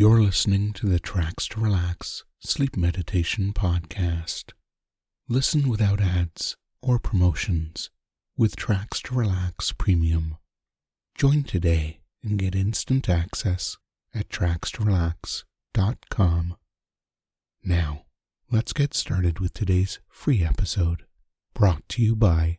You're listening to the Tracks to Relax Sleep Meditation Podcast. Listen without ads or promotions with Tracks to Relax Premium. Join today and get instant access at trackstorelax.com. Now, let's get started with today's free episode, brought to you by...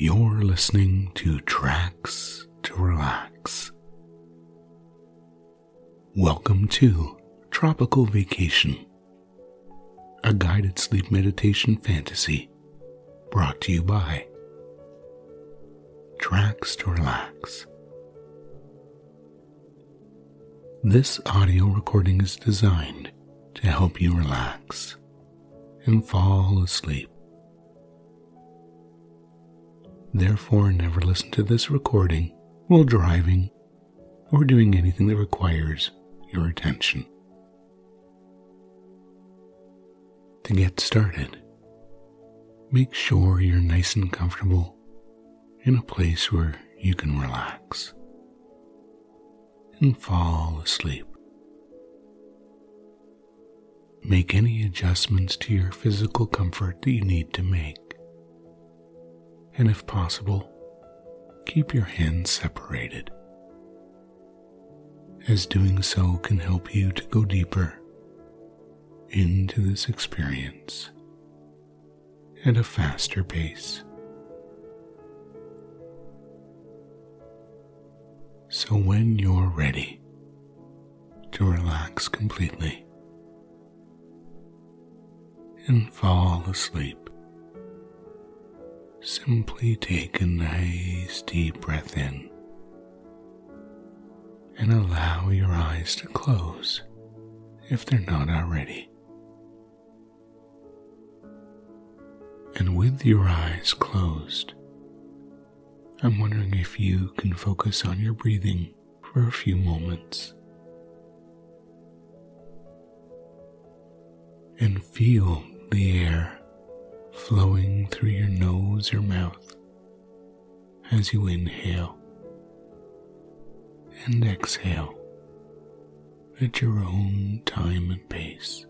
You're listening to Tracks to Relax. Welcome to Tropical Vacation, a guided sleep meditation fantasy brought to you by Tracks to Relax. This audio recording is designed to help you relax and fall asleep. Therefore, never listen to this recording while driving or doing anything that requires your attention. To get started, make sure you're nice and comfortable in a place where you can relax and fall asleep. Make any adjustments to your physical comfort that you need to make. And if possible, keep your hands separated, as doing so can help you to go deeper into this experience at a faster pace. So when you're ready to relax completely and fall asleep, simply take a nice deep breath in and allow your eyes to close if they're not already. And with your eyes closed, I'm wondering if you can focus on your breathing for a few moments and feel the air flowing through your nose or mouth as you inhale and exhale at your own time and pace.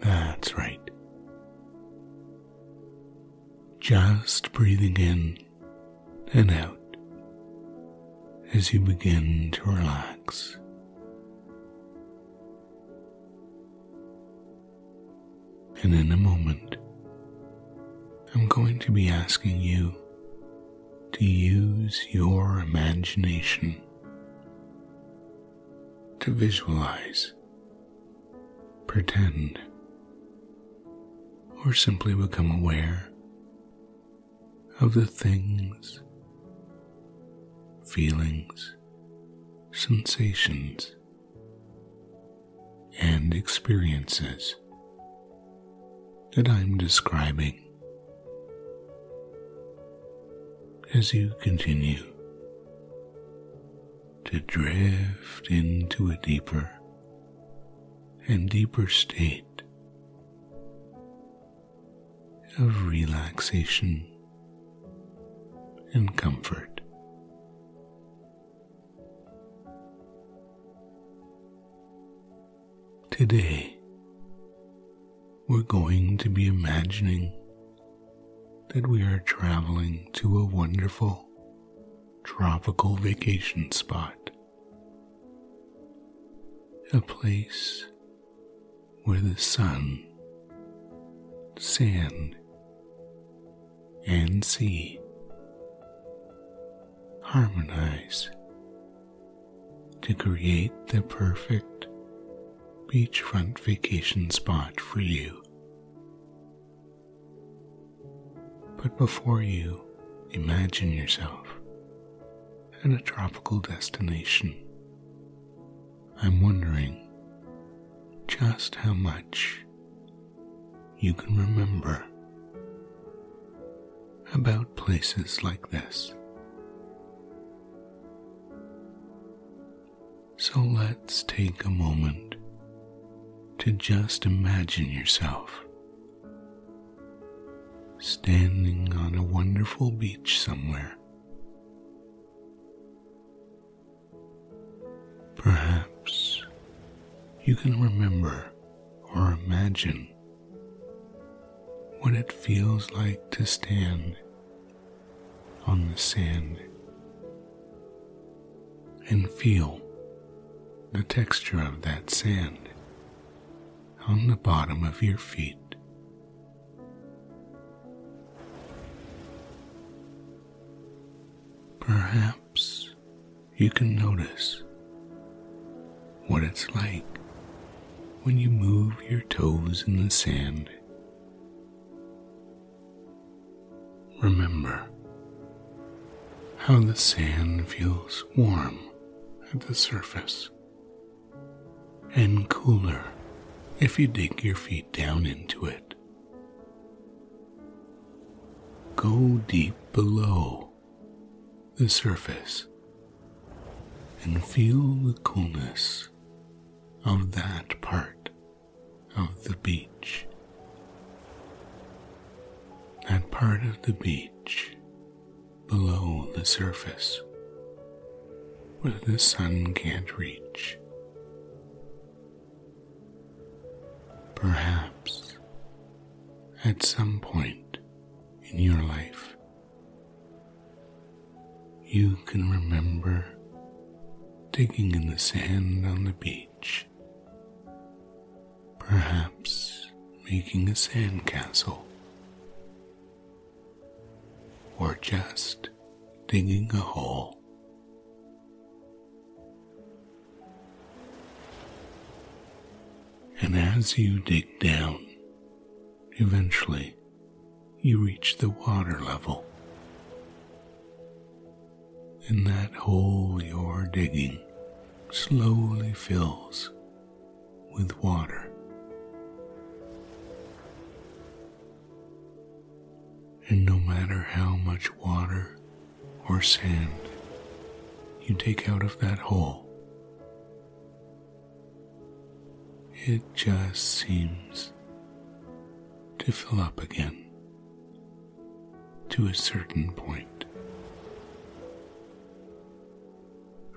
That's right. Just breathing in and out as you begin to relax. And in a moment, I'm going to be asking you to use your imagination to visualize, pretend, or simply become aware of the things, feelings, sensations, and experiences that I'm describing. As you continue to drift into a deeper and deeper state of relaxation and comfort. Today, we're going to be imagining that we are traveling to a wonderful tropical vacation spot, a place where the sun, sand, and sea harmonize to create the perfect beachfront vacation spot for you. But before you, imagine yourself at a tropical destination. I'm wondering just how much you can remember about places like this. So let's take a moment to just imagine yourself standing on a wonderful beach somewhere. Perhaps you can remember or imagine what it feels like to stand on the sand and feel the texture of that sand on the bottom of your feet. Perhaps you can notice what it's like when you move your toes in the sand. Remember how the sand feels warm at the surface and cooler if you dig your feet down into it. Go deep below the surface and feel the coolness of that part of the beach. That part of the beach below the surface where the sun can't reach. Perhaps at some point in your life, you can remember digging in the sand on the beach, perhaps making a sandcastle, or just digging a hole. And as you dig down, eventually you reach the water level. And that hole you're digging slowly fills with water. And no matter how much water or sand you take out of that hole, it just seems to fill up again to a certain point.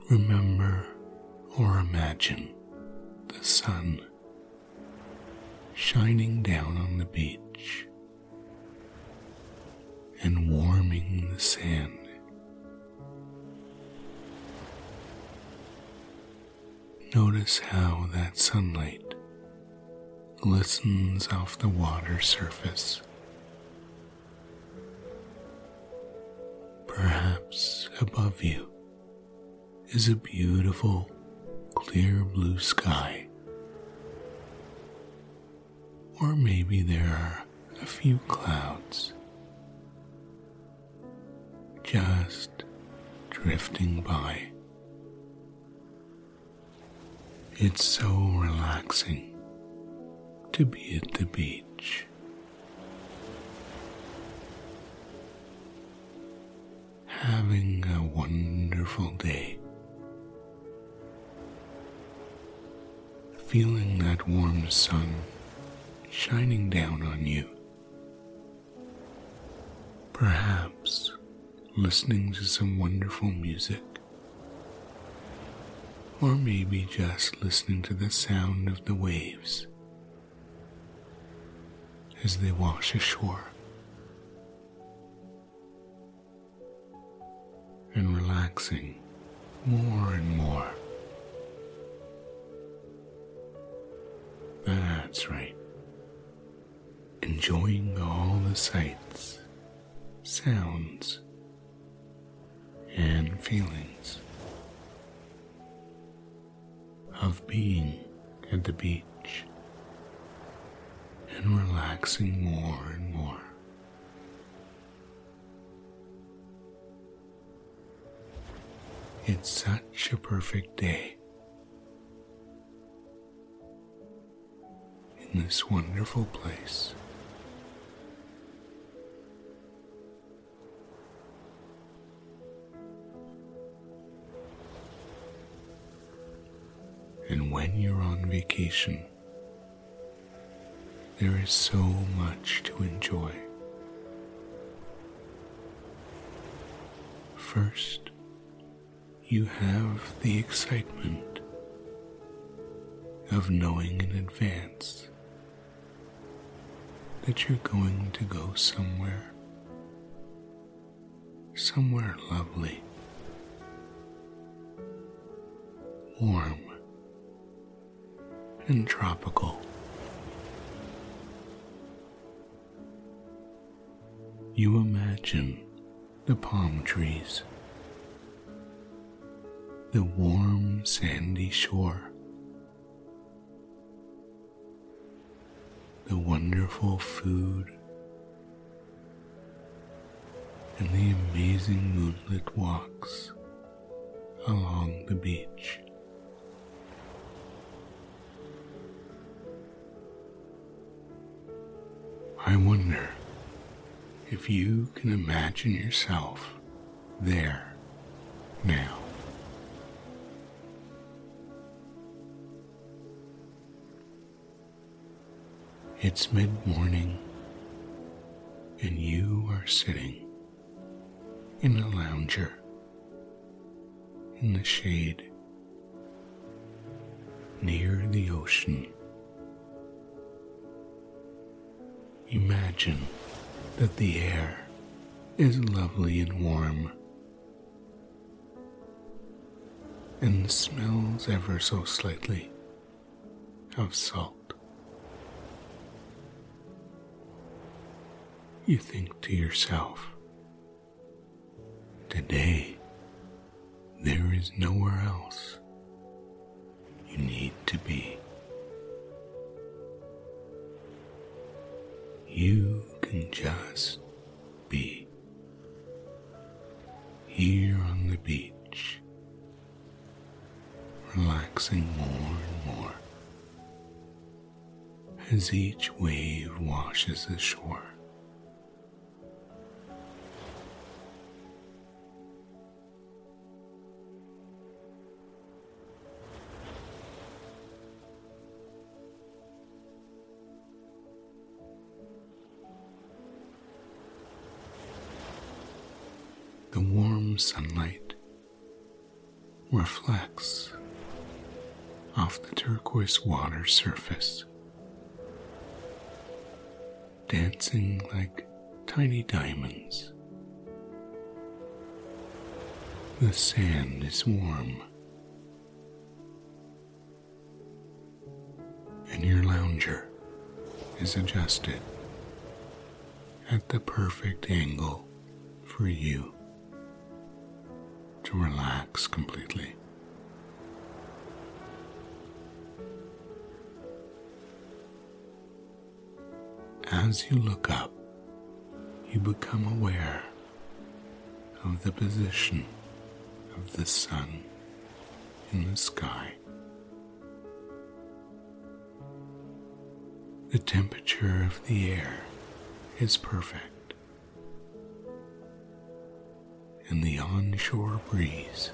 Remember or imagine the sun shining down on the beach and warming the sand. Notice how that sunlight glistens off the water surface. Perhaps above you is a beautiful, clear blue sky. Or maybe there are a few clouds just drifting by. It's so relaxing to be at the beach. Having a wonderful day. Feeling that warm sun shining down on you. Perhaps listening to some wonderful music. Or maybe just listening to the sound of the waves as they wash ashore, and relaxing more and more. That's right, enjoying all the sights, sounds, and feelings of being at the beach and relaxing more and more. It's such a perfect day in this wonderful place. And when you're on vacation, there is so much to enjoy. First, you have the excitement of knowing in advance that you're going to go somewhere lovely, warm and tropical. You imagine the palm trees, the warm sandy shore, the wonderful food, and the amazing moonlit walks along the beach. I wonder if you can imagine yourself there now. It's mid-morning, and you are sitting in a lounger in the shade near the ocean. Imagine that the air is lovely and warm, and smells ever so slightly of salt. You think to yourself, today there is nowhere else you need to be. You can just be here on the beach, relaxing more and more as each wave washes the shore. The warm sunlight reflects off the turquoise water surface, dancing like tiny diamonds. The sand is warm, and your lounger is adjusted at the perfect angle for you to relax completely. As you look up, you become aware of the position of the sun in the sky. The temperature of the air is perfect, and the onshore breeze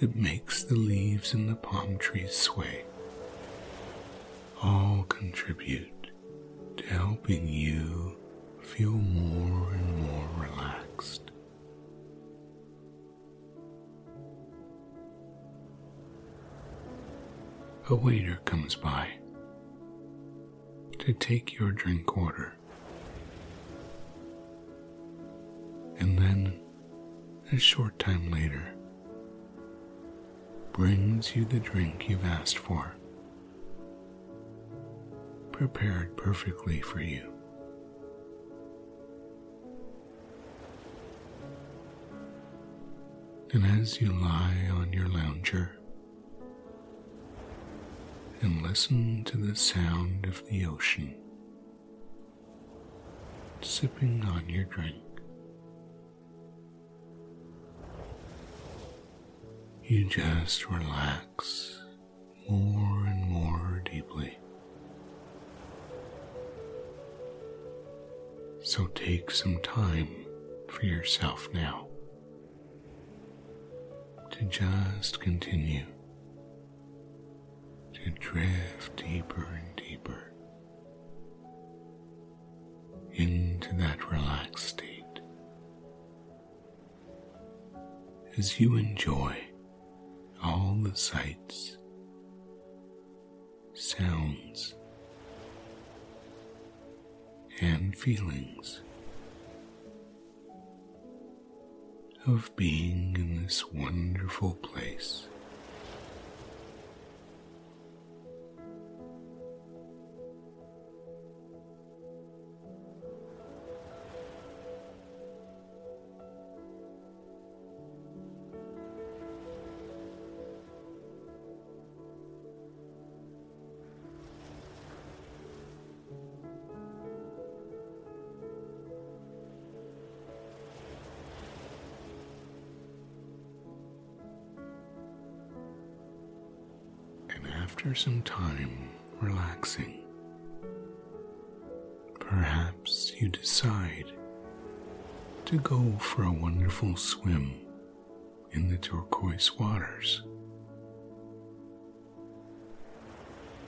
that makes the leaves in the palm trees sway all contribute to helping you feel more and more relaxed. A waiter comes by to take your drink order, and then a short time later brings you the drink you've asked for, prepared perfectly for you. And as you lie on your lounger and listen to the sound of the ocean, sipping on your drink. You just relax more and more deeply. So take some time for yourself now to just continue to drift deeper and deeper into that relaxed state as you enjoy all the sights, sounds, and feelings of being in this wonderful place. After some time relaxing, perhaps you decide to go for a wonderful swim in the turquoise waters.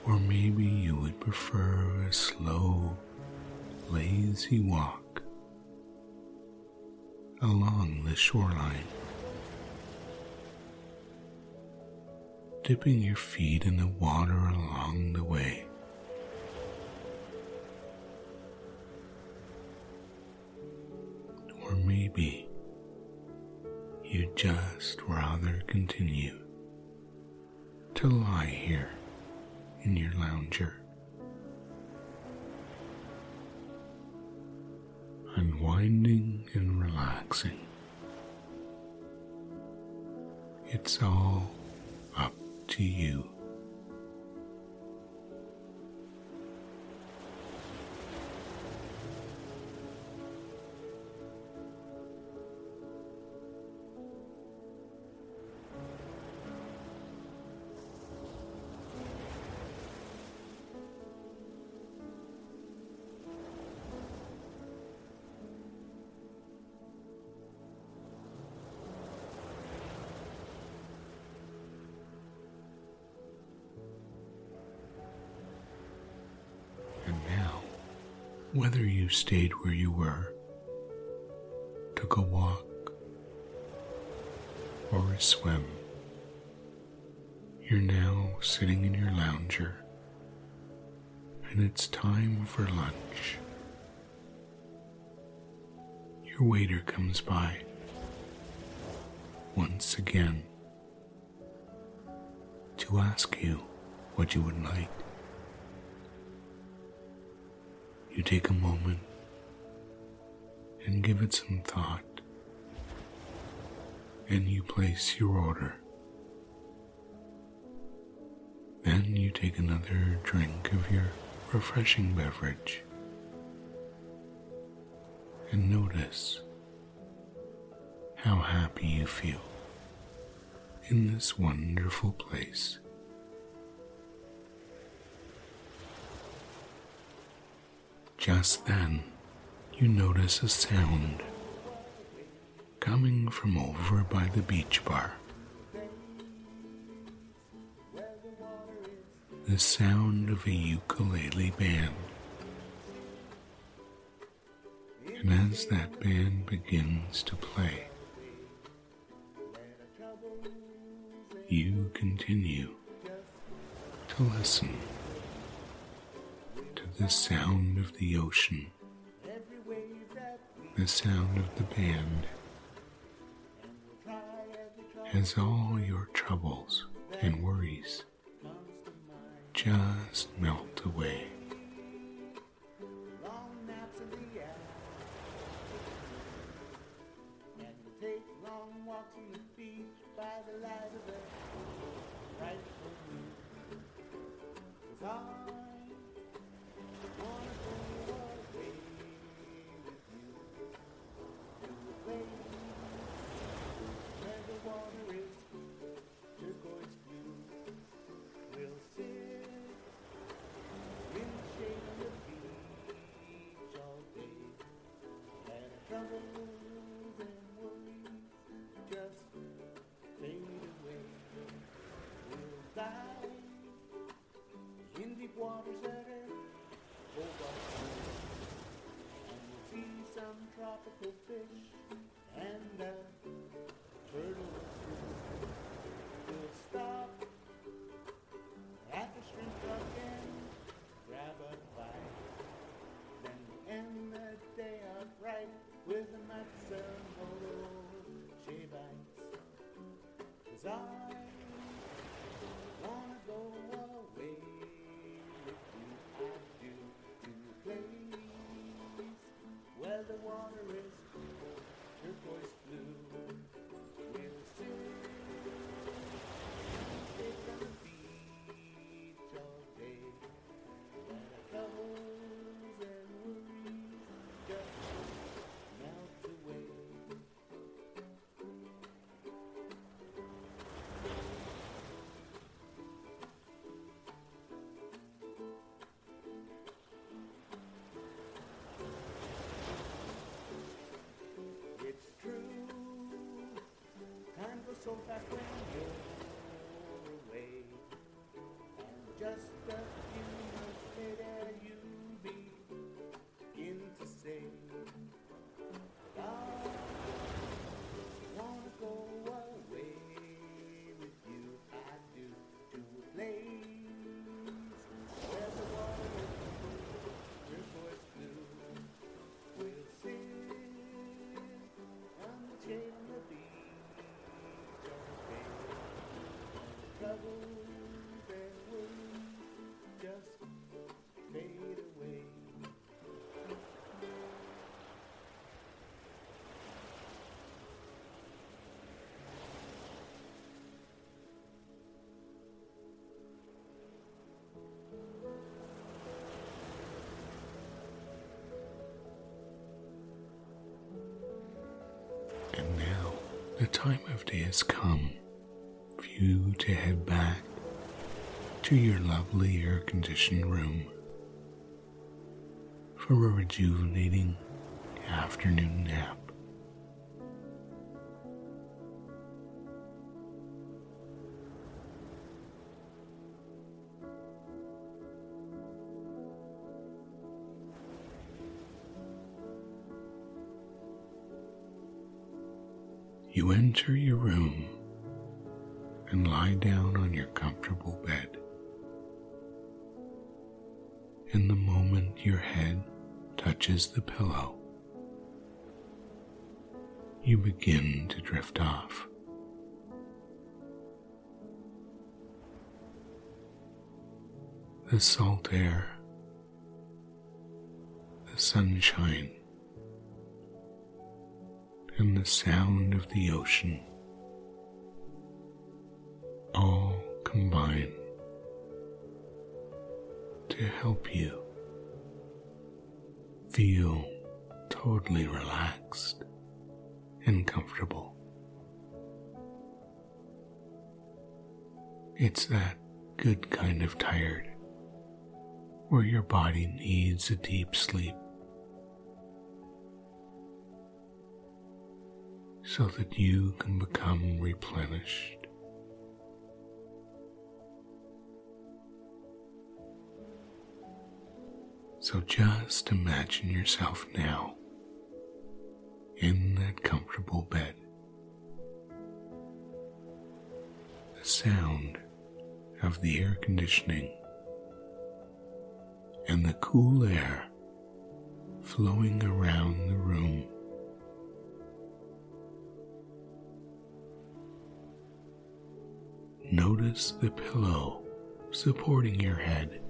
Or maybe you would prefer a slow, lazy walk along the shoreline, dipping your feet in the water along the way. Or maybe you'd just rather continue to lie here in your lounger, unwinding and relaxing. It's all up to you. Whether you stayed where you were, took a walk, or a swim, you're now sitting in your lounger, and it's time for lunch. Your waiter comes by once again to ask you what you would like. You take a moment and give it some thought, and you place your order. Then you take another drink of your refreshing beverage and notice how happy you feel in this wonderful place. Just then, you notice a sound coming from over by the beach bar. The sound of a ukulele band. And as that band begins to play, you continue to listen to the sound of the ocean, the sound of the band, as all your troubles and worries just melt away. Tropical fish and a turtle will stop at the shrimp truck and grab a bite. Then we'll end the day upright with a matzo she bites. 'Cause I wanna go away with you, I do, to the place where the water is cool, turquoise blue. We'll sit on the beach all day, and our troubles and worries just melt away. So fast when you're away, and just a few months later you'll be in to say, I wanna go away with you, I do, to a place where the water is blue, your voice blue. We'll sit on the shade on the beach. Troubles and worries just fade away. And now the time of day has come for you to head back to your lovely air-conditioned room for a rejuvenating afternoon nap. You enter your room and lie down on your comfortable bed. In the moment your head touches the pillow, you begin to drift off. The salt air, the sunshine, and the sound of the ocean all combine to help you feel totally relaxed and comfortable. It's that good kind of tired where your body needs a deep sleep so that you can become replenished. So just imagine yourself now in that comfortable bed. The sound of the air conditioning and the cool air flowing around the room. Notice the pillow supporting your head,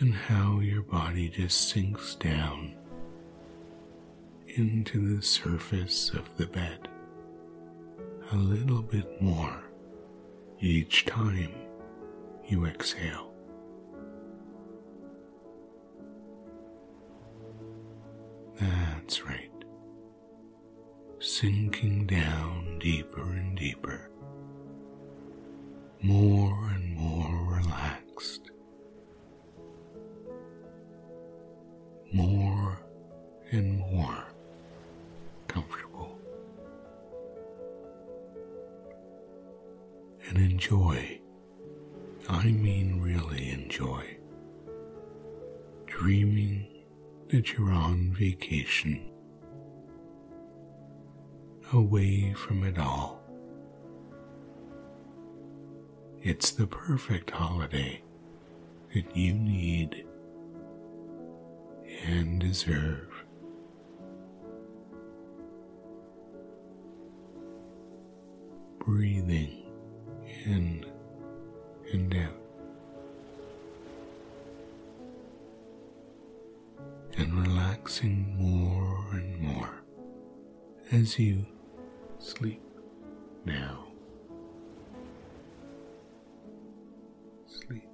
and how your body just sinks down into the surface of the bed a little bit more each time you exhale. That's right. Sinking down deeper and deeper, more and more relaxed, more and more comfortable, and enjoy, I mean really enjoy, dreaming that you're on vacation, away from it all. It's the perfect holiday that you need and deserve. Breathing in and out. And relaxing more and more as you sleep now. Sleep.